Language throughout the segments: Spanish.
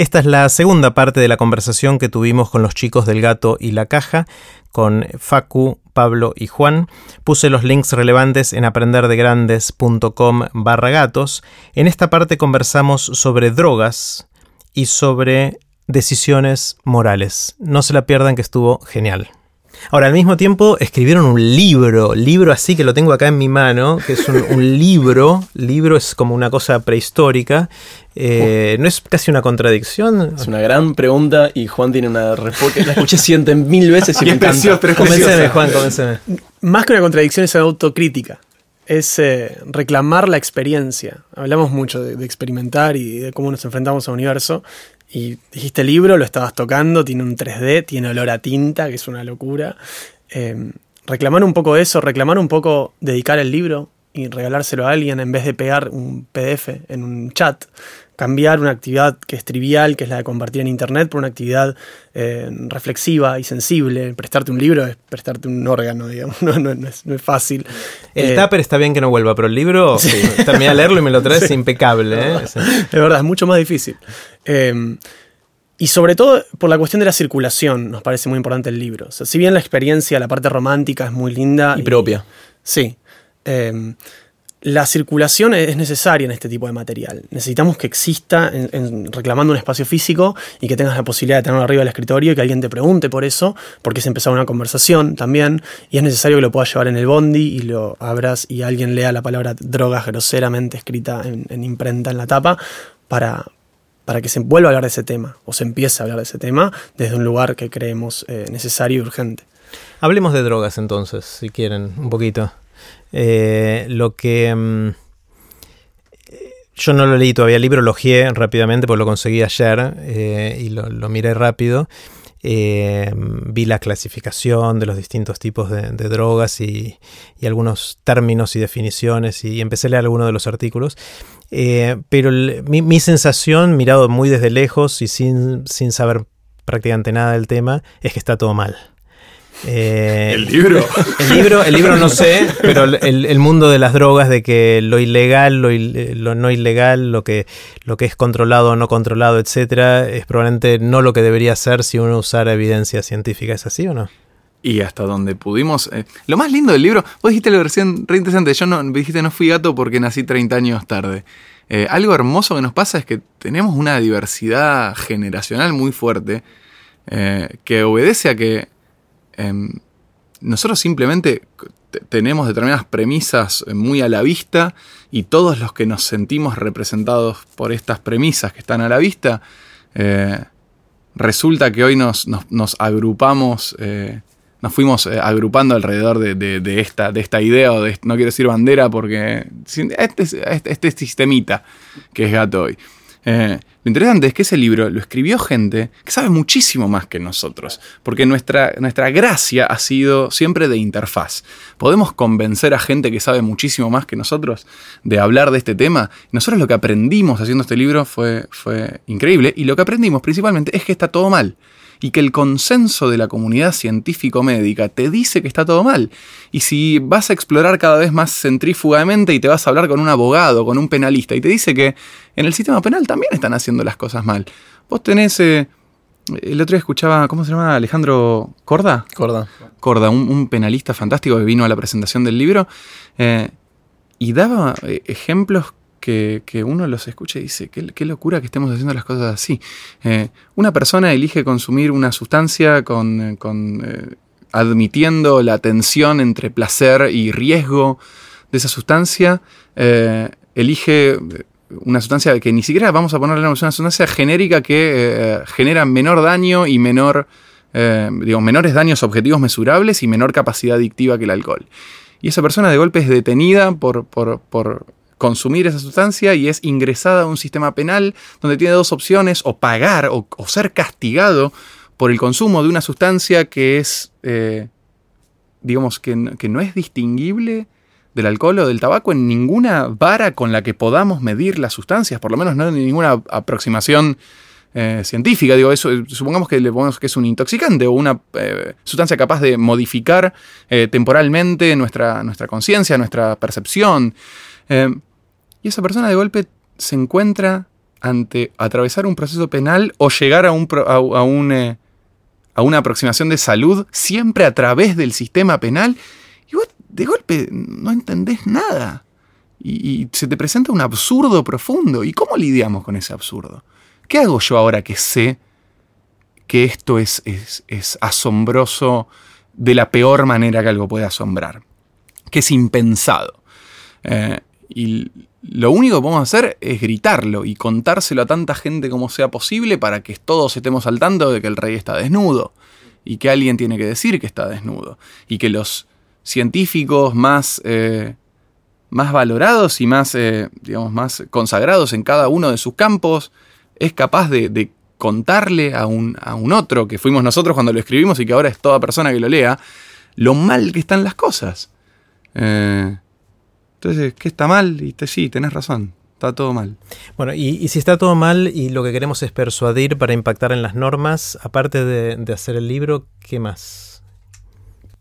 Esta es la segunda parte de la conversación que tuvimos con los chicos del Gato y la Caja, con Facu, Pablo y Juan. Puse los links relevantes en aprenderdegrandes.com/gatos. En esta parte conversamos sobre drogas y sobre decisiones morales. No se la pierdan, que estuvo genial. Ahora, al mismo tiempo, escribieron un libro así que lo tengo acá en mi mano, que es un libro es como una cosa prehistórica. ¿No es casi una contradicción? Es una gran pregunta y Juan tiene una respuesta. La escuché 100.000 veces y me encanta. Convénceme, Juan, convénceme. Más que una contradicción es autocrítica. Es reclamar la experiencia. Hablamos mucho de experimentar y de cómo nos enfrentamos al universo. Y dijiste libro, lo estabas tocando, tiene un 3D, tiene olor a tinta, que es una locura. Reclamar un poco eso, reclamar un poco dedicar el libro y regalárselo a alguien en vez de pegar un PDF en un chat. Cambiar una actividad que es trivial, que es la de compartir en internet, por una actividad reflexiva y sensible. Prestarte un libro es prestarte un órgano, digamos. No es fácil. El tupper está bien que no vuelva, pero el libro, sí. Terminé de leerlo y me lo traes, sí. Impecable. Sí. Es verdad, es mucho más difícil. Y sobre todo por la cuestión de la circulación, nos parece muy importante el libro. O sea, si bien la experiencia, la parte romántica es muy linda. Y propia. Sí. La circulación es necesaria en este tipo de material. Necesitamos que exista reclamando un espacio físico y que tengas la posibilidad de tenerlo arriba del escritorio y que alguien te pregunte por eso, porque es empezar una conversación también y es necesario que lo puedas llevar en el bondi y lo abras y alguien lea la palabra drogas groseramente escrita en imprenta en la tapa para que se vuelva a hablar de ese tema o se empiece a hablar de ese tema desde un lugar que creemos necesario y urgente. Hablemos de drogas entonces, si quieren, un poquito. Lo que yo no lo leí todavía el libro, lo hojeé rápidamente porque lo conseguí ayer y lo miré rápido. Vi la clasificación de los distintos tipos de drogas y algunos términos y definiciones y empecé a leer algunos de los artículos. Pero mi sensación, mirado muy desde lejos y sin saber prácticamente nada del tema, es que está todo mal. ¿El libro? El libro no sé, pero el mundo de las drogas, de que lo ilegal, lo no ilegal, lo que es controlado o no controlado, etcétera, es probablemente no lo que debería ser si uno usara evidencia científica. ¿Es así o no? Y hasta donde pudimos. Lo más lindo del libro, vos dijiste lo recién re interesante, yo no, dijiste no fui gato porque nací 30 años tarde. Algo hermoso que nos pasa es que tenemos una diversidad generacional muy fuerte que obedece a que nosotros simplemente tenemos determinadas premisas muy a la vista y todos los que nos sentimos representados por estas premisas que están a la vista, resulta que hoy nos agrupamos, nos fuimos agrupando alrededor de esta idea, o de, no quiero decir bandera porque este sistemita que es Gato hoy. Lo interesante es que ese libro lo escribió gente que sabe muchísimo más que nosotros, porque nuestra gracia ha sido siempre de interfaz. Podemos convencer a gente que sabe muchísimo más que nosotros de hablar de este tema. Nosotros lo que aprendimos haciendo este libro fue increíble, y lo que aprendimos principalmente es que está todo mal, y que el consenso de la comunidad científico-médica te dice que está todo mal. Y si vas a explorar cada vez más centrífugamente y te vas a hablar con un abogado, con un penalista, y te dice que en el sistema penal también están haciendo las cosas mal. Vos tenés... el otro día escuchaba, ¿cómo se llama? Alejandro Corda. Corda, un penalista fantástico que vino a la presentación del libro. Y daba ejemplos que uno los escucha y dice, qué locura que estemos haciendo las cosas así. Una persona elige consumir una sustancia con admitiendo la tensión entre placer y riesgo de esa sustancia. Elige una sustancia que ni siquiera vamos a ponerle una sustancia genérica que genera menor daño y menores daños objetivos mesurables y menor capacidad adictiva que el alcohol. Y esa persona de golpe es detenida por consumir esa sustancia y es ingresada a un sistema penal donde tiene dos opciones, o pagar o ser castigado por el consumo de una sustancia que es, que no es distinguible del alcohol o del tabaco en ninguna vara con la que podamos medir las sustancias, por lo menos no en ninguna aproximación científica. Supongamos que le ponemos que es un intoxicante o una sustancia capaz de modificar temporalmente nuestra conciencia, nuestra percepción. Y esa persona de golpe se encuentra ante atravesar un proceso penal o llegar a una aproximación de salud siempre a través del sistema penal, y vos de golpe no entendés nada. Y se te presenta un absurdo profundo. ¿Y cómo lidiamos con ese absurdo? ¿Qué hago yo ahora que sé que esto es asombroso de la peor manera que algo puede asombrar? Que es impensado. Y lo único que podemos hacer es gritarlo y contárselo a tanta gente como sea posible para que todos estemos al tanto de que el rey está desnudo y que alguien tiene que decir que está desnudo y que los científicos más valorados y más consagrados en cada uno de sus campos es capaz de contarle a un otro, que fuimos nosotros cuando lo escribimos y que ahora es toda persona que lo lea, lo mal que están las cosas. Entonces, ¿qué está mal? Y sí, tenés razón, está todo mal. Bueno, y si está todo mal y lo que queremos es persuadir para impactar en las normas, aparte de hacer el libro, ¿qué más?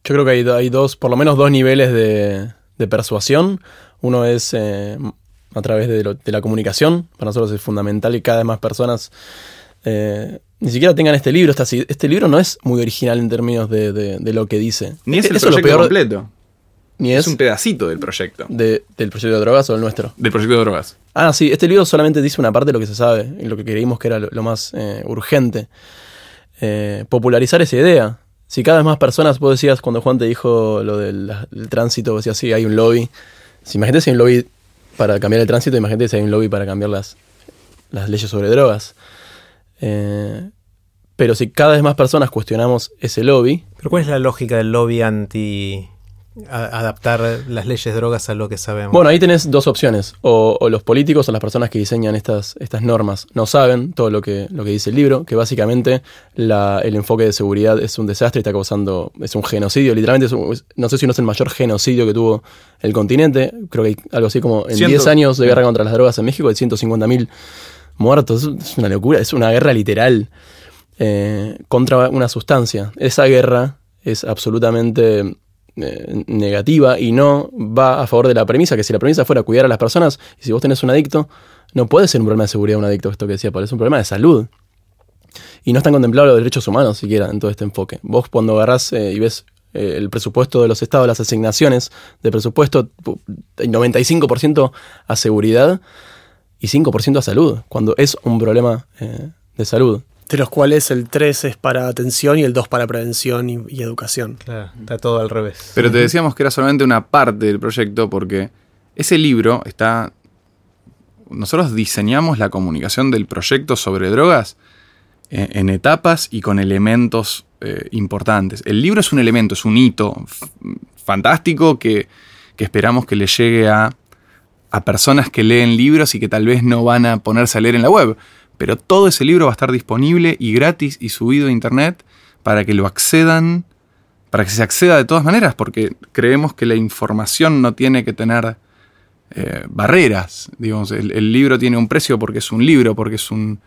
Yo creo que hay por lo menos dos niveles de persuasión. Uno es a través de la comunicación. Para nosotros es fundamental que cada vez más personas ni siquiera tengan este libro. Este libro no es muy original en términos de lo que dice. Ni es el proyecto completo. Ni es un pedacito del proyecto. ¿Del proyecto de drogas o el nuestro? Del proyecto de drogas. Ah, sí. Este libro solamente dice una parte de lo que se sabe, lo que creímos que era lo más urgente. Popularizar esa idea. Si cada vez más personas, vos decías cuando Juan te dijo lo del tránsito, vos decías, sí, hay un lobby. Si imagínate si hay un lobby para cambiar el tránsito, imagínate si hay un lobby para cambiar las leyes sobre drogas. Pero si cada vez más personas cuestionamos ese lobby... ¿Pero cuál es la lógica del lobby adaptar las leyes de drogas a lo que sabemos? Bueno, ahí tenés dos opciones. O los políticos o las personas que diseñan estas normas no saben todo lo que dice el libro, que básicamente el enfoque de seguridad es un desastre, está causando, es un genocidio, literalmente no sé si no es el mayor genocidio que tuvo el continente. Creo que hay algo así como en 10 años de guerra contra las drogas en México hay 150.000 muertos. Es una locura, es una guerra literal contra una sustancia. Esa guerra es absolutamente negativa y no va a favor de la premisa, que si la premisa fuera cuidar a las personas, y si vos tenés un adicto, no puede ser un problema de seguridad de un adicto, esto que decía Pablo, es un problema de salud. Y no están contemplados los derechos humanos siquiera en todo este enfoque. Vos cuando agarrás y ves el presupuesto de los estados, las asignaciones de presupuesto, 95% a seguridad y 5% a salud, cuando es un problema de salud. De los cuales el 3 es para atención y el 2 para prevención y educación. Claro, está todo al revés. Pero te decíamos que era solamente una parte del proyecto porque ese libro está... Nosotros diseñamos la comunicación del proyecto sobre drogas en etapas y con elementos importantes. El libro es un elemento, es un hito fantástico que esperamos que le llegue a personas que leen libros y que tal vez no van a ponerse a leer en la web. Pero todo ese libro va a estar disponible y gratis y subido a internet para que lo accedan, para que se acceda de todas maneras, porque creemos que la información no tiene que tener barreras. Digamos, el libro tiene un precio porque es un libro, porque es un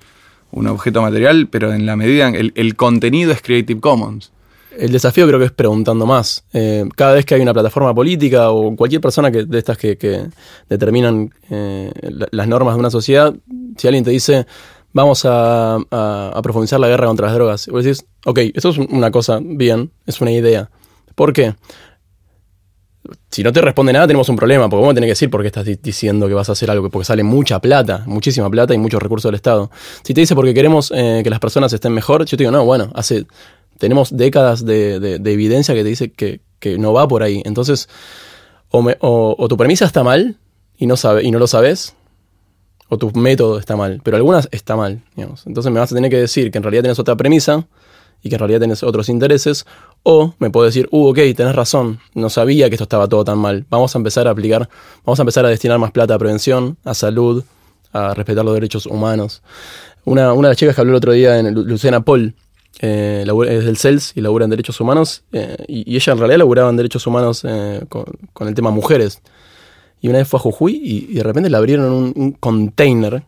objeto material, pero en la medida en el contenido es Creative Commons. El desafío creo que es preguntando más. Cada vez que hay una plataforma política o cualquier persona de estas que determinan las normas de una sociedad, si alguien te dice... Vamos a profundizar la guerra contra las drogas. Y vos decís, ok, esto es una cosa, bien, es una idea. ¿Por qué? Si no te responde nada, tenemos un problema, porque vos me tenés que decir por qué estás diciendo que vas a hacer algo, porque sale mucha plata, muchísima plata y muchos recursos del Estado. Si te dice porque queremos que las personas estén mejor, yo te digo, no, bueno, tenemos décadas de evidencia que te dice que no va por ahí. Entonces, o tu premisa está mal y no lo sabes, o tu método está mal, pero algunas está mal, digamos. Entonces me vas a tener que decir que en realidad tenés otra premisa y que en realidad tenés otros intereses, o me puedo decir, ok, tenés razón, no sabía que esto estaba todo tan mal, vamos a empezar a aplicar, vamos a empezar a destinar más plata a prevención, a salud, a respetar los derechos humanos. Una de las chicas que habló el otro día, Lucena Paul, es del CELS y labura en derechos humanos, y ella en realidad laburaba en derechos humanos con el tema mujeres. Y una vez fue a Jujuy y de repente le abrieron un container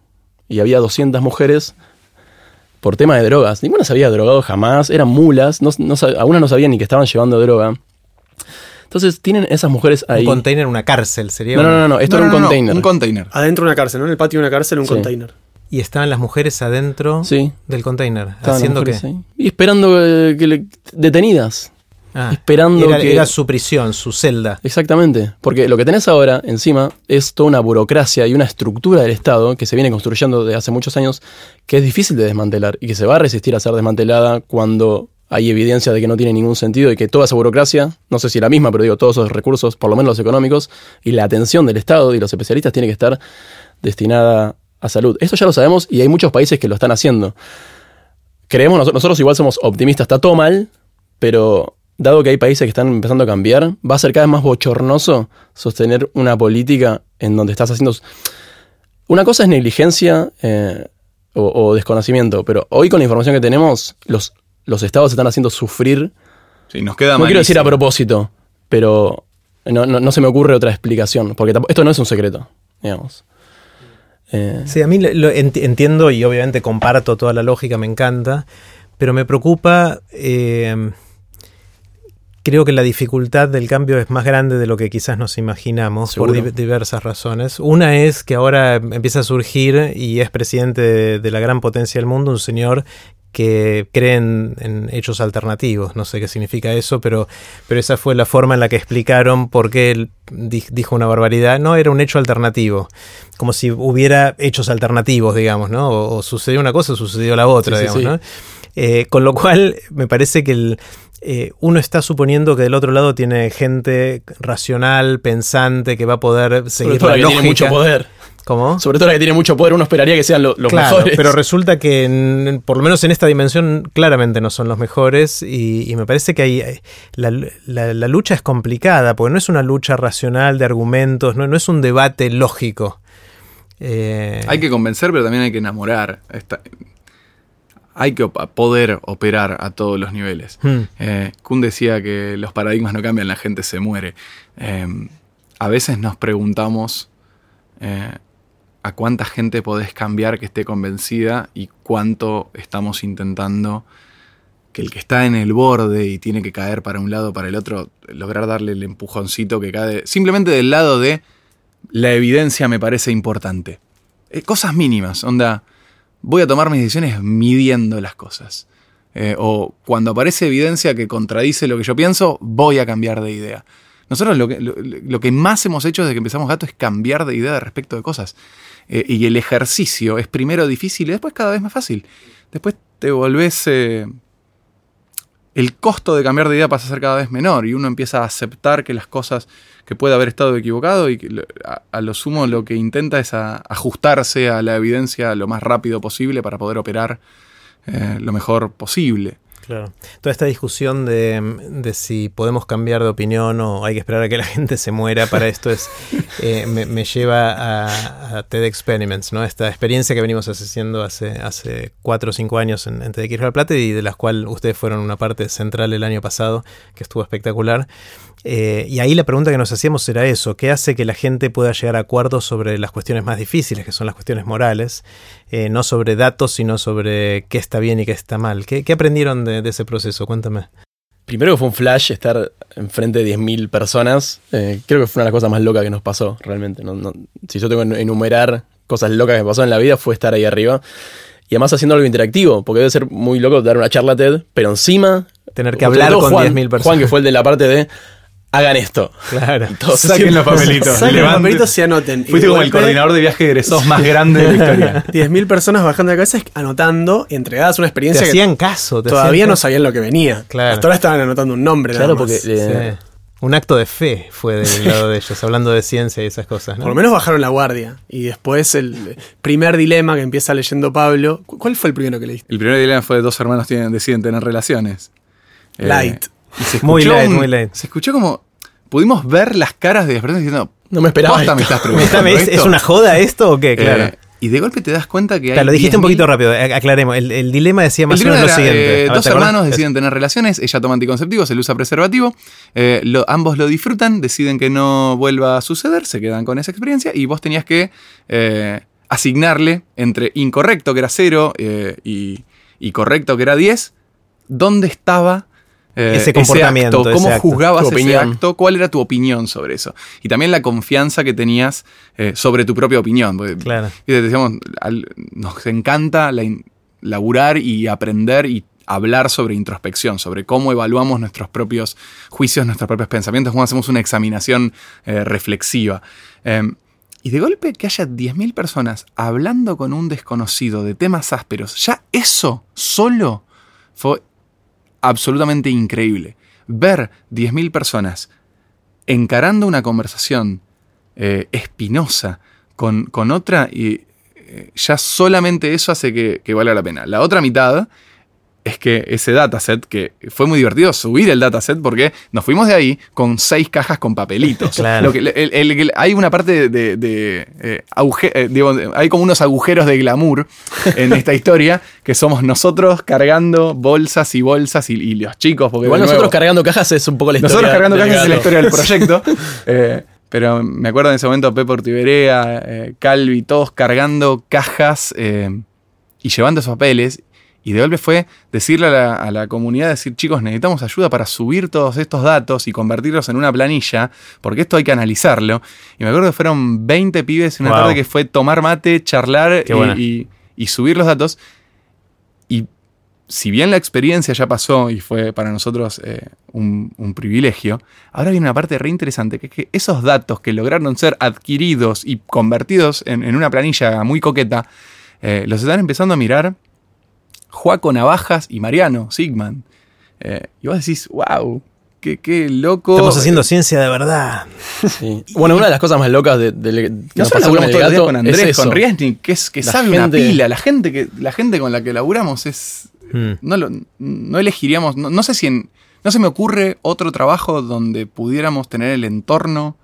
y había 200 mujeres por tema de drogas. Ninguna se había drogado jamás, eran mulas, algunas no sabían ni que estaban llevando droga. Entonces tienen esas mujeres ahí. Un container, una cárcel sería. No, esto era un container. Adentro una cárcel, ¿no? En el patio de una cárcel, un container. Y estaban las mujeres adentro del container. ¿Haciendo qué? Y esperando detenidas. Ah, esperando era su prisión, su celda. Exactamente. Porque lo que tenés ahora, encima, es toda una burocracia y una estructura del Estado que se viene construyendo desde hace muchos años, que es difícil de desmantelar y que se va a resistir a ser desmantelada cuando hay evidencia de que no tiene ningún sentido y que toda esa burocracia, no sé si la misma, pero digo, todos esos recursos, por lo menos los económicos, y la atención del Estado y los especialistas tiene que estar destinada a salud. Esto ya lo sabemos y hay muchos países que lo están haciendo. Creemos, nosotros igual somos optimistas, está todo mal, pero dado que hay países que están empezando a cambiar, va a ser cada vez más bochornoso sostener una política en donde estás haciendo... Una cosa es negligencia o desconocimiento, pero hoy con la información que tenemos, los estados están haciendo sufrir. Sí, nos queda malísimo. No quiero decir a propósito, pero no se me ocurre otra explicación, porque esto no es un secreto, digamos. Sí, a mí lo entiendo y obviamente comparto toda la lógica, me encanta, pero me preocupa, creo que la dificultad del cambio es más grande de lo que quizás nos imaginamos. ¿Seguro? Por diversas razones. Una es que ahora empieza a surgir y es presidente de la gran potencia del mundo un señor que creen en hechos alternativos, no sé qué significa eso, pero esa fue la forma en la que explicaron por qué él dijo una barbaridad. No, era un hecho alternativo, como si hubiera hechos alternativos, digamos, ¿no? O sucedió una cosa, sucedió la otra, digamos, sí. ¿No? Con lo cual, me parece que uno está suponiendo que del otro lado tiene gente racional, pensante, que va a poder seguir la lógica. Tiene mucho poder. ¿Cómo? Sobre todo la que tiene mucho poder, uno esperaría que sean los mejores. Pero resulta que, por lo menos en esta dimensión, claramente no son los mejores y me parece que la lucha es complicada, porque no es una lucha racional de argumentos, no es un debate lógico. Hay que convencer, pero también hay que enamorar. Hay que poder operar a todos los niveles. Kuhn decía que los paradigmas no cambian, la gente se muere. A veces nos preguntamos... a cuánta gente podés cambiar que esté convencida y cuánto estamos intentando que el que está en el borde y tiene que caer para un lado o para el otro, lograr darle el empujoncito que cae simplemente del lado de la evidencia me parece importante. Cosas mínimas, onda, voy a tomar mis decisiones midiendo las cosas. O cuando aparece evidencia que contradice lo que yo pienso, voy a cambiar de idea. Nosotros lo que más hemos hecho desde que empezamos Gato es cambiar de idea respecto de cosas. Y el ejercicio es primero difícil y después cada vez más fácil. Después te volvés... el costo de cambiar de idea pasa a ser cada vez menor y uno empieza a aceptar que las cosas que puede haber estado equivocado y que a lo sumo lo que intenta es ajustarse a la evidencia lo más rápido posible para poder operar lo mejor posible. Claro. Toda esta discusión de si podemos cambiar de opinión o hay que esperar a que la gente se muera para esto me lleva a TED Experiments, ¿no? Esta experiencia que venimos haciendo hace 4 o 5 años en TEDxRío de la Plata y de la cual ustedes fueron una parte central el año pasado, que estuvo espectacular. Y ahí la pregunta que nos hacíamos era eso, ¿qué hace que la gente pueda llegar a acuerdos sobre las cuestiones más difíciles, que son las cuestiones morales? No sobre datos, sino sobre qué está bien y qué está mal. ¿Qué aprendieron de ese proceso? Cuéntame. Primero fue un flash estar enfrente de 10.000 personas. Creo que fue una de las cosas más locas que nos pasó, realmente. Si yo tengo que enumerar cosas locas que me pasó en la vida, fue estar ahí arriba. Y además haciendo algo interactivo, porque debe ser muy loco dar una charla TED, pero encima... Tener que hablar con 10.000 personas. Juan, que fue el de la parte de... Hagan esto. Claro. Entonces, saquen los papelitos. Saquen los papelitos y anoten. Fuiste como el coordinador de viaje de egresados más grande de la historia. 10.000 personas bajando de la cabeza anotando, entregadas una experiencia. Te hacían caso. Todavía no sabían lo que venía. Claro. Hasta ahora estaban anotando un nombre. Claro, porque... Sí. Un acto de fe fue del lado de ellos, hablando de ciencia y esas cosas, ¿no? Por lo menos bajaron la guardia. Y después el primer dilema que empieza leyendo Pablo. ¿Cuál fue el primero que leíste? El primer dilema fue 2 hermanos deciden tener relaciones. Light. Muy light. Se escuchó como... Pudimos ver las caras de las personas diciendo... No me esperaba esto. ¿Es una joda esto o qué? Claro. Y de golpe te das cuenta que hay... Claro, lo dijiste un poquito rápido. Aclaremos. El dilema decía más o menos lo siguiente. 2 hermanos deciden tener relaciones. Ella toma anticonceptivos, él usa preservativo. Ambos lo disfrutan. Deciden que no vuelva a suceder. Se quedan con esa experiencia. Y vos tenías que asignarle entre incorrecto, que era 0, y correcto, que era 10. ¿Dónde estaba... ese comportamiento, ese acto, cómo juzgabas ese acto, cuál era tu opinión sobre eso. Y también la confianza que tenías sobre tu propia opinión. Claro. Y decíamos, nos encanta laburar y aprender y hablar sobre introspección, sobre cómo evaluamos nuestros propios juicios, nuestros propios pensamientos, cómo hacemos una examinación reflexiva. Y de golpe que haya 10.000 personas hablando con un desconocido de temas ásperos, ya eso solo fue absolutamente increíble. Ver 10.000 personas encarando una conversación espinosa con otra, y ya solamente eso hace que valga la pena. La otra mitad es que ese dataset, que fue muy divertido subir el dataset porque nos fuimos de ahí con 6 cajas con papelitos. Claro. Hay una parte de hay como unos agujeros de glamour en esta historia, que somos nosotros cargando bolsas y bolsas y los chicos. Porque igual nosotros cargando cajas es un poco la historia. Nosotros cargando cajas es la historia del proyecto. Pero me acuerdo en ese momento Pepe Ortiberea, Calvi, todos cargando cajas y llevando esos papeles. Y de golpe fue decirle a la comunidad, decir, chicos, necesitamos ayuda para subir todos estos datos y convertirlos en una planilla, porque esto hay que analizarlo. Y me acuerdo que fueron 20 pibes en una tarde que fue tomar mate, charlar y subir los datos. Y si bien la experiencia ya pasó y fue para nosotros un privilegio, ahora viene una parte re interesante, que es que esos datos que lograron ser adquiridos y convertidos en una planilla muy coqueta, los están empezando a mirar Joaco Navajas y Mariano Sigman. Y vos decís, wow, qué loco. Estamos haciendo ciencia de verdad. Sí. Bueno, una de las cosas más locas que nos pasamos con el Gato con Andrés, es con Riesnick, que es que sale una pila. La gente con la que laburamos es... No elegiríamos... No sé si no se me ocurre otro trabajo donde pudiéramos tener el entorno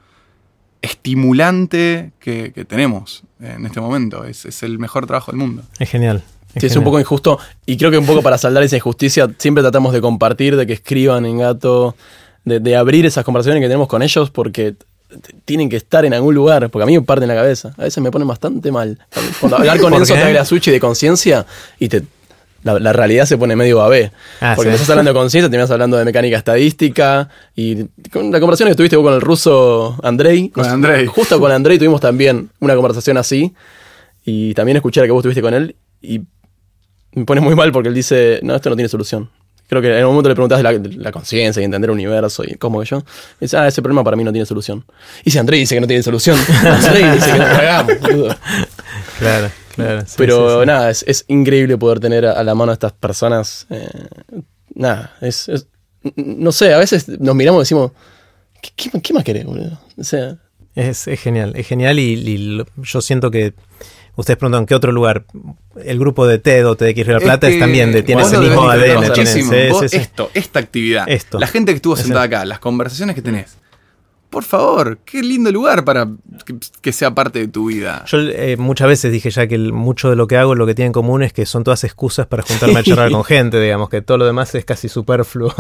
estimulante que tenemos en este momento. Es el mejor trabajo del mundo. Es genial. Sí, es un poco injusto, y creo que un poco para saldar esa injusticia siempre tratamos de compartir, de que escriban en Gato, de abrir esas conversaciones que tenemos con ellos, porque tienen que estar en algún lugar, porque a mí me parten la cabeza, a veces me ponen bastante mal. Cuando hablar con Enzo te agrega sushi de conciencia y la realidad se pone medio babé, porque estás hablando de conciencia, terminas hablando de mecánica estadística, y con la conversación que tuviste vos con el ruso Andrei, justo con Andrei tuvimos también una conversación así, y también escuché la que vos tuviste con él, y me pone muy mal porque él dice, no, esto no tiene solución. Creo que en un momento le preguntas de la conciencia y entender el universo y cómo que yo. Y dice, ese problema para mí no tiene solución. Y si Andrés dice que no tiene solución, Andrés dice que nos cagamos. Claro. Sí, pero sí. Nada, es increíble poder tener a la mano a estas personas. No sé, a veces nos miramos y decimos, ¿qué más querés, boludo? O sea, es genial y yo siento que... Ustedes preguntan, ¿qué otro lugar? El grupo de TED o TEDxRío de la Plata es también tiene ese mismo ADN. Muchísimo. Esta actividad. La gente que estuvo sentada acá, las conversaciones que tenés. Por favor, qué lindo lugar para que sea parte de tu vida. Yo muchas veces dije ya que mucho de lo que hago, lo que tiene en común es que son todas excusas para juntarme a charlar con gente, digamos, que todo lo demás es casi superfluo.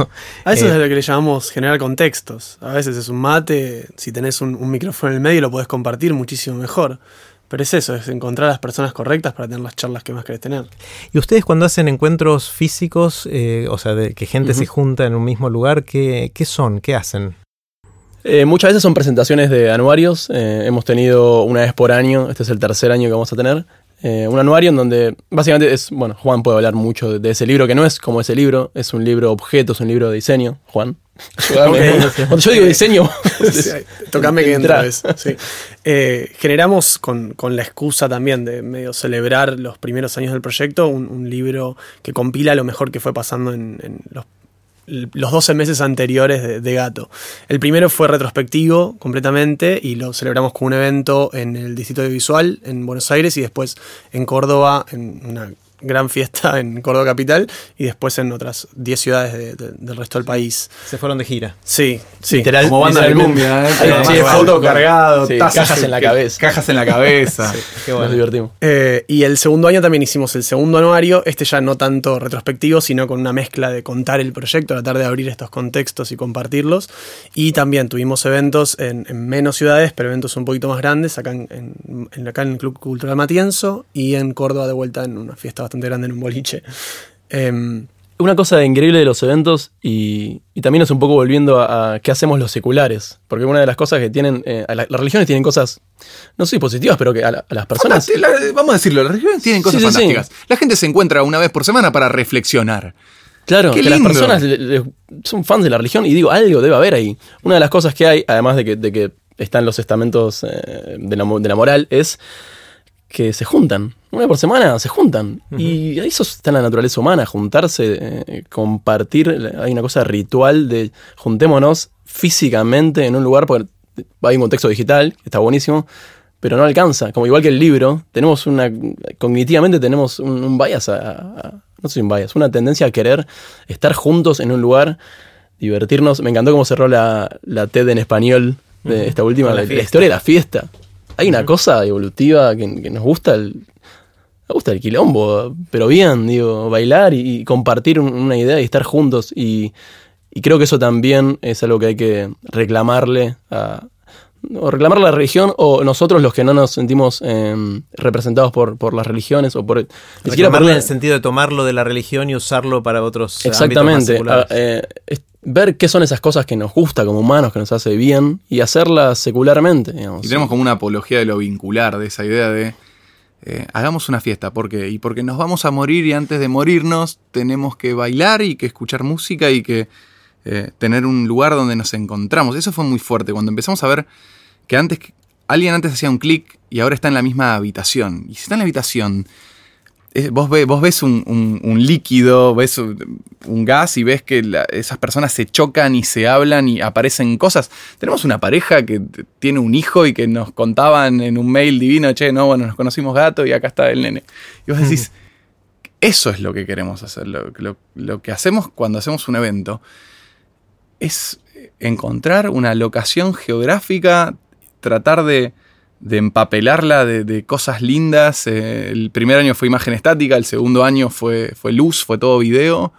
A veces es lo que le llamamos generar contextos. A veces es un mate, si tenés un micrófono en el medio lo podés compartir muchísimo mejor. Pero es eso, es encontrar a las personas correctas para tener las charlas que más querés tener. ¿Y ustedes cuando hacen encuentros físicos, o sea, de que gente se junta en un mismo lugar, qué son? ¿Qué hacen? Muchas veces son presentaciones de anuarios. Hemos tenido una vez por año, este es el tercer año que vamos a tener, un anuario en donde básicamente es... Bueno, Juan puede hablar mucho de ese libro, que no es como ese libro, es un libro objeto, es un libro de diseño. Juan. Cuando yo digo diseño, tocame que entras. Sí. Generamos con la excusa también de medio celebrar los primeros años del proyecto un libro que compila lo mejor que fue pasando en los 12 meses anteriores de Gato. El primero fue retrospectivo completamente y lo celebramos con un evento en el Distrito Audiovisual en Buenos Aires y después en Córdoba en una gran fiesta en Córdoba Capital y después en otras 10 ciudades del resto del país. Se fueron de gira. Sí. Literal, como banda de cumbia. Foto cargado, sí, cajas en la cabeza. Sí, qué bueno. Nos divertimos. Y el segundo año también hicimos el segundo anuario, ya no tanto retrospectivo, sino con una mezcla de contar el proyecto, tratar de abrir estos contextos y compartirlos. Y también tuvimos eventos en menos ciudades, pero eventos un poquito más grandes, acá en el Club Cultural Matienzo y en Córdoba de vuelta en una fiesta bastante grande en un boliche. Una cosa increíble de los eventos, y también es un poco volviendo a qué hacemos los seculares, porque una de las cosas que tienen, las religiones tienen cosas, no sé, positivas, pero que a las personas... vamos a decirlo, las religiones tienen cosas fantásticas. Sí. La gente se encuentra una vez por semana para reflexionar. Claro, que las personas son fans de la religión y digo, algo debe haber ahí. Una de las cosas que hay, además de que están los estamentos de la moral, es... que se juntan, una vez por semana se juntan. Uh-huh. Y eso está en la naturaleza humana, juntarse, compartir. Hay una cosa ritual de juntémonos físicamente en un lugar, porque hay un contexto digital, está buenísimo, pero no alcanza. Como igual que el libro, cognitivamente tenemos un bias, no sé si un bias, una tendencia a querer estar juntos en un lugar, divertirnos. Me encantó cómo cerró la TED en español de esta última, la historia de la fiesta. Hay una cosa evolutiva que nos gusta el quilombo, pero bien, digo, bailar y compartir una idea y estar juntos. Y creo que eso también es algo que hay que reclamarle a la religión, o nosotros los que no nos sentimos representados por las religiones, o por... Reclamarle en el sentido de tomarlo de la religión y usarlo para otros ámbitos más seculares. Exactamente. Ver qué son esas cosas que nos gusta como humanos, que nos hace bien, y hacerlas secularmente, digamos. Y tenemos como una apología de lo vincular, de esa idea de hagamos una fiesta, ¿por qué? Y porque nos vamos a morir, y antes de morirnos tenemos que bailar y que escuchar música y que tener un lugar donde nos encontramos. Eso fue muy fuerte, cuando empezamos a ver que alguien antes hacía un clic y ahora está en la misma habitación. Y si está en la habitación... Vos ves un líquido, ves un gas y ves que esas personas se chocan y se hablan y aparecen cosas. Tenemos una pareja que tiene un hijo y que nos contaban en un mail divino, nos conocimos Gato y acá está el nene. Y vos decís, eso es lo que queremos hacer. Lo que hacemos cuando hacemos un evento es encontrar una locación geográfica, tratar de empapelarla de cosas lindas. El primer año fue imagen estática, el segundo año fue luz, fue todo video.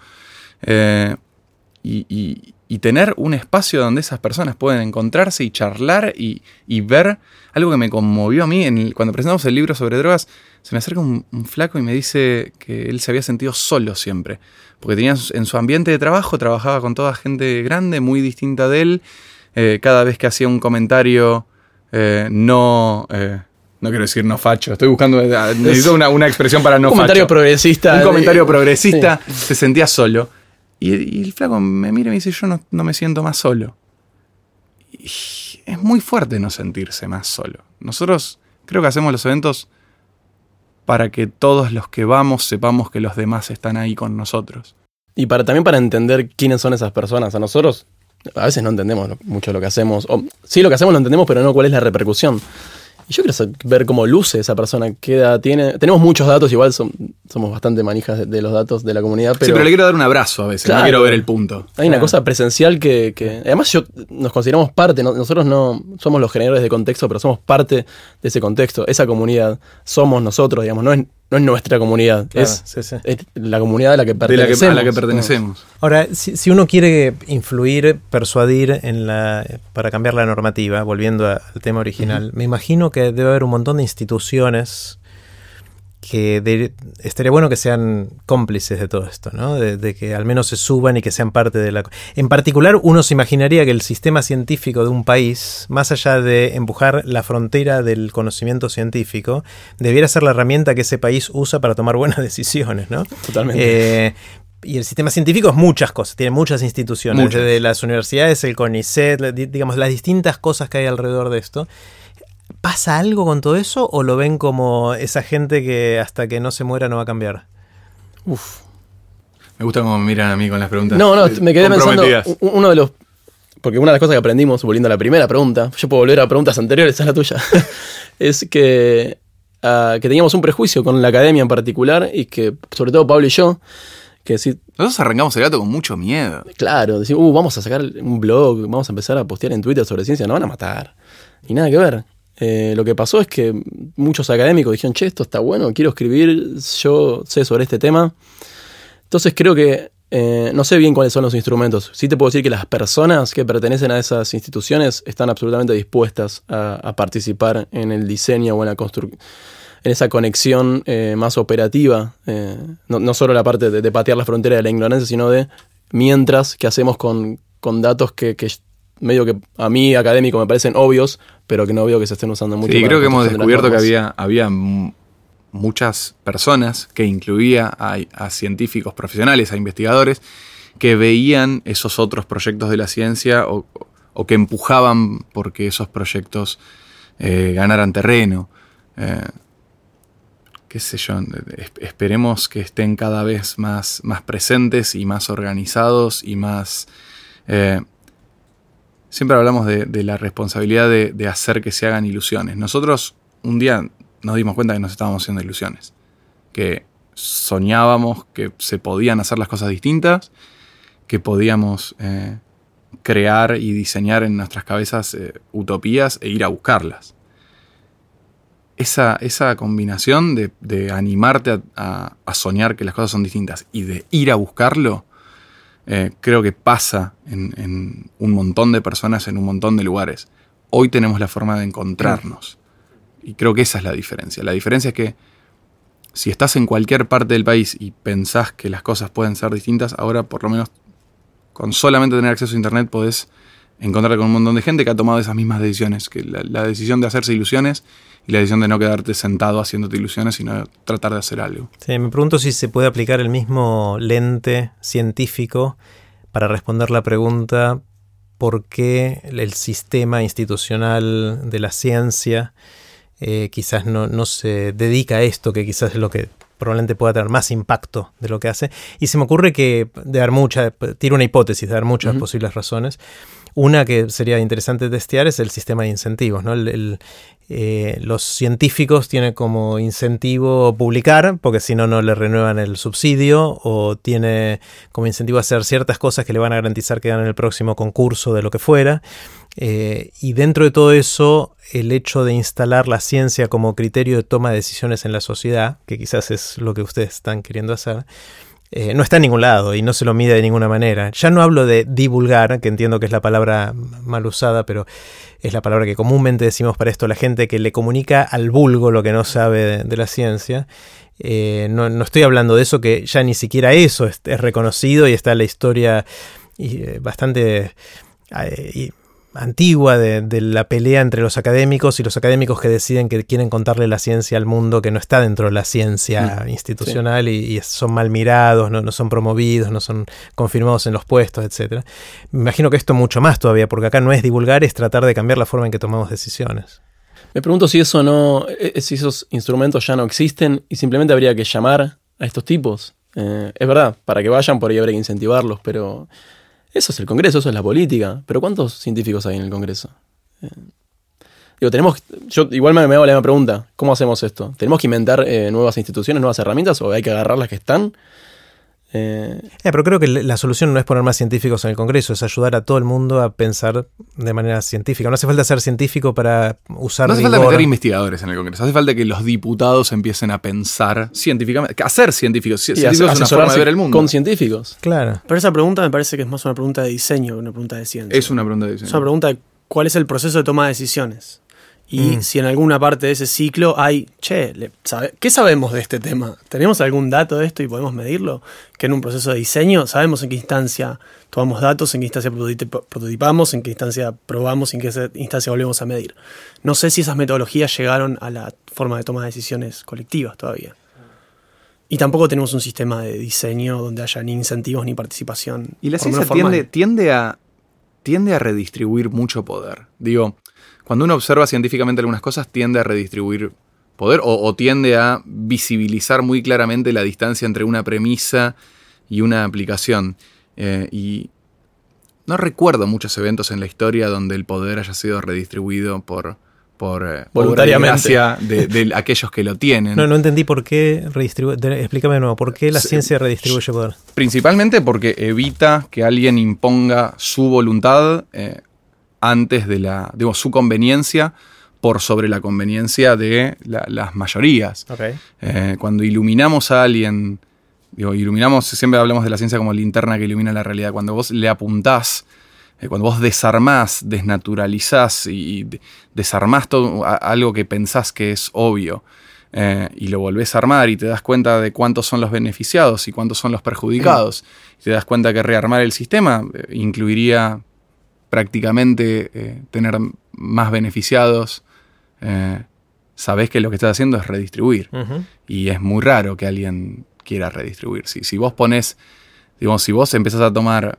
Y tener un espacio donde esas personas pueden encontrarse y charlar y ver. Algo que me conmovió a mí, cuando presentamos el libro sobre drogas, se me acerca un flaco y me dice que él se había sentido solo siempre, porque tenía en su ambiente de trabajo, trabajaba con toda gente grande, muy distinta de él. Cada vez que hacía un comentario... no quiero decir no facho, estoy buscando, necesito una expresión para no facho. Un comentario progresista, sí. Se sentía solo. Y el flaco me mira y me dice, yo no me siento más solo. Y es muy fuerte no sentirse más solo. Nosotros creo que hacemos los eventos para que todos los que vamos sepamos que los demás están ahí con nosotros. Y también para entender quiénes son esas personas. A nosotros... A veces no entendemos mucho lo que hacemos. O, sí, lo que hacemos lo entendemos, pero no cuál es la repercusión. Y yo quiero ver cómo luce esa persona, qué edad tiene. Tenemos muchos datos, igual somos bastante manijas de los datos de la comunidad. Pero... Sí, pero le quiero dar un abrazo a veces, claro, no quiero ver el punto. Hay una cosa presencial que... Además nos consideramos parte, nosotros no somos los generadores de contexto, pero somos parte de ese contexto. Esa comunidad somos nosotros, digamos, no es nuestra comunidad, claro, es la comunidad a la que pertenecemos. Ahora, si uno quiere influir, persuadir para cambiar la normativa, volviendo al tema original, me imagino que debe haber un montón de instituciones que estaría bueno que sean cómplices de todo esto, ¿no? De que al menos se suban y que sean parte de la... En particular, uno se imaginaría que el sistema científico de un país, más allá de empujar la frontera del conocimiento científico, debiera ser la herramienta que ese país usa para tomar buenas decisiones, ¿no? Totalmente. Y el sistema científico es muchas cosas, tiene muchas instituciones, desde las universidades, el CONICET, digamos, las distintas cosas que hay alrededor de esto. ¿Pasa algo con todo eso o lo ven como esa gente que hasta que no se muera no va a cambiar? Uf. Me gusta cómo me miran a mí con las preguntas. No, me quedé pensando. Porque una de las cosas que aprendimos, volviendo a la primera pregunta, yo puedo volver a preguntas anteriores a la tuya, es que teníamos un prejuicio con la academia en particular y que, sobre todo Pablo y yo, que decir, nosotros arrancamos el gato con mucho miedo. Claro, decir, vamos a sacar un blog, vamos a empezar a postear en Twitter sobre ciencia, nos van a matar. Y nada que ver. Lo que pasó es que muchos académicos dijeron, esto está bueno, quiero escribir, yo sé sobre este tema. Entonces creo que, no sé bien cuáles son los instrumentos. Sí te puedo decir que las personas que pertenecen a esas instituciones están absolutamente dispuestas a participar en el diseño o en la construcción. en esa conexión más operativa, no solo la parte de patear la frontera de la ignorancia, sino de mientras que hacemos con datos que medio que a mí académico me parecen obvios, pero que no veo que se estén usando mucho. Sí, creo que hemos descubierto que había muchas personas, que incluía a científicos profesionales, a investigadores, que veían esos otros proyectos de la ciencia o que empujaban porque esos proyectos ganaran terreno. Qué sé yo, esperemos que estén cada vez más presentes y más organizados y más... Siempre hablamos de la responsabilidad de hacer que se hagan ilusiones. Nosotros un día nos dimos cuenta que nos estábamos haciendo ilusiones, que soñábamos que se podían hacer las cosas distintas, que podíamos crear y diseñar en nuestras cabezas utopías e ir a buscarlas. Esa combinación de animarte a soñar que las cosas son distintas y de ir a buscarlo, creo que pasa en un montón de personas, en un montón de lugares. Hoy tenemos la forma de encontrarnos. Y creo que esa es la diferencia. La diferencia es que si estás en cualquier parte del país y pensás que las cosas pueden ser distintas, ahora por lo menos con solamente tener acceso a internet podés encontrarte con un montón de gente que ha tomado esas mismas decisiones. Que la decisión de hacerse ilusiones y la decisión de no quedarte sentado haciéndote ilusiones, sino tratar de hacer algo. Sí, me pregunto si se puede aplicar el mismo lente científico para responder la pregunta ¿por qué el sistema institucional de la ciencia quizás no se dedica a esto, que quizás es lo que probablemente pueda tener más impacto de lo que hace? Y se me ocurre que tiro una hipótesis, de dar muchas posibles razones. Una que sería interesante testear es el sistema de incentivos, ¿no? Los científicos tienen como incentivo publicar, porque si no, no le renuevan el subsidio, o tiene como incentivo hacer ciertas cosas que le van a garantizar que ganen el próximo concurso de lo que fuera. Y dentro de todo eso, el hecho de instalar la ciencia como criterio de toma de decisiones en la sociedad, que quizás es lo que ustedes están queriendo hacer, no está en ningún lado y no se lo mide de ninguna manera. Ya no hablo de divulgar, que entiendo que es la palabra mal usada, pero es la palabra que comúnmente decimos para esto, la gente que le comunica al vulgo lo que no sabe de la ciencia. No estoy hablando de eso, que ya ni siquiera eso es reconocido y está la historia bastante... antigua de la pelea entre los académicos y los académicos que deciden que quieren contarle la ciencia al mundo que no está dentro de la ciencia institucional, sí. y son mal mirados, no son promovidos, no son confirmados en los puestos, etc. Me imagino que esto mucho más todavía, porque acá no es divulgar, es tratar de cambiar la forma en que tomamos decisiones. Me pregunto si esos instrumentos ya no existen y simplemente habría que llamar a estos tipos. Es verdad, para que vayan por ahí habría que incentivarlos, pero... Eso es el Congreso, eso es la política. Pero ¿cuántos científicos hay en el Congreso? Yo igual me hago la misma pregunta. ¿Cómo hacemos esto? ¿Tenemos que inventar nuevas instituciones, nuevas herramientas? ¿O hay que agarrar las que están? Pero creo que la solución no es poner más científicos en el Congreso, es ayudar a todo el mundo a pensar de manera científica. No hace falta ser científico para usar... No hace falta meter investigadores en el Congreso, hace falta que los diputados empiecen a pensar científicamente, a ser científicos. Científicos es una forma de ver el mundo. Con científicos. Claro. Pero esa pregunta me parece que es más una pregunta de diseño que una pregunta de ciencia. Es una pregunta de diseño. Es una pregunta de cuál es el proceso de toma de decisiones. Y si en alguna parte de ese ciclo hay, ¿qué sabemos de este tema? ¿Tenemos algún dato de esto y podemos medirlo? Que en un proceso de diseño sabemos en qué instancia tomamos datos, en qué instancia prototipamos, en qué instancia probamos, en qué instancia volvemos a medir. No sé si esas metodologías llegaron a la forma de toma de decisiones colectivas todavía. Y tampoco tenemos un sistema de diseño donde haya ni incentivos ni participación. Y la ciencia tiende a redistribuir mucho poder. Cuando uno observa científicamente algunas cosas, tiende a redistribuir poder o tiende a visibilizar muy claramente la distancia entre una premisa y una aplicación. Y no recuerdo muchos eventos en la historia donde el poder haya sido redistribuido por voluntariamente de aquellos que lo tienen. No entendí por qué redistribuye. Explícame de nuevo, ¿por qué la ciencia redistribuye poder? Principalmente porque evita que alguien imponga su voluntad antes de su conveniencia por sobre la conveniencia de las mayorías. Okay. Cuando iluminamos a alguien, siempre hablamos de la ciencia como linterna que ilumina la realidad. Cuando vos le apuntás, cuando vos desarmás, desnaturalizás y desarmás todo algo que pensás que es obvio, y lo volvés a armar y te das cuenta de cuántos son los beneficiados y cuántos son los perjudicados. Y te das cuenta que rearmar el sistema incluiría prácticamente tener más beneficiados. Sabés que lo que estás haciendo es redistribuir. Uh-huh. Y es muy raro que alguien quiera redistribuir. Si vos ponés, digamos, si vos empezás a tomar...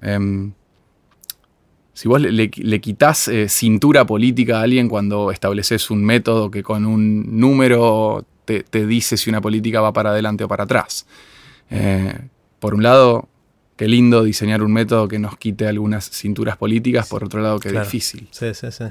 Si vos le quitás cintura política a alguien cuando estableces un método que con un número te dice si una política va para adelante o para atrás. Por un lado, qué lindo diseñar un método que nos quite algunas cinturas políticas. Por otro lado, qué difícil. Sí, sí, sí.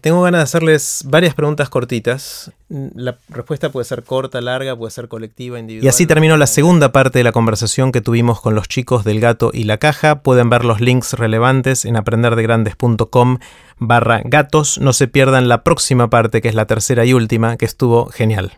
Tengo ganas de hacerles varias preguntas cortitas. La respuesta puede ser corta, larga, puede ser colectiva, individual. Y así terminó la segunda parte de la conversación que tuvimos con los chicos del Gato y la Caja. Pueden ver los links relevantes en aprenderdegrandes.com/gatos. No se pierdan la próxima parte, que es la tercera y última, que estuvo genial.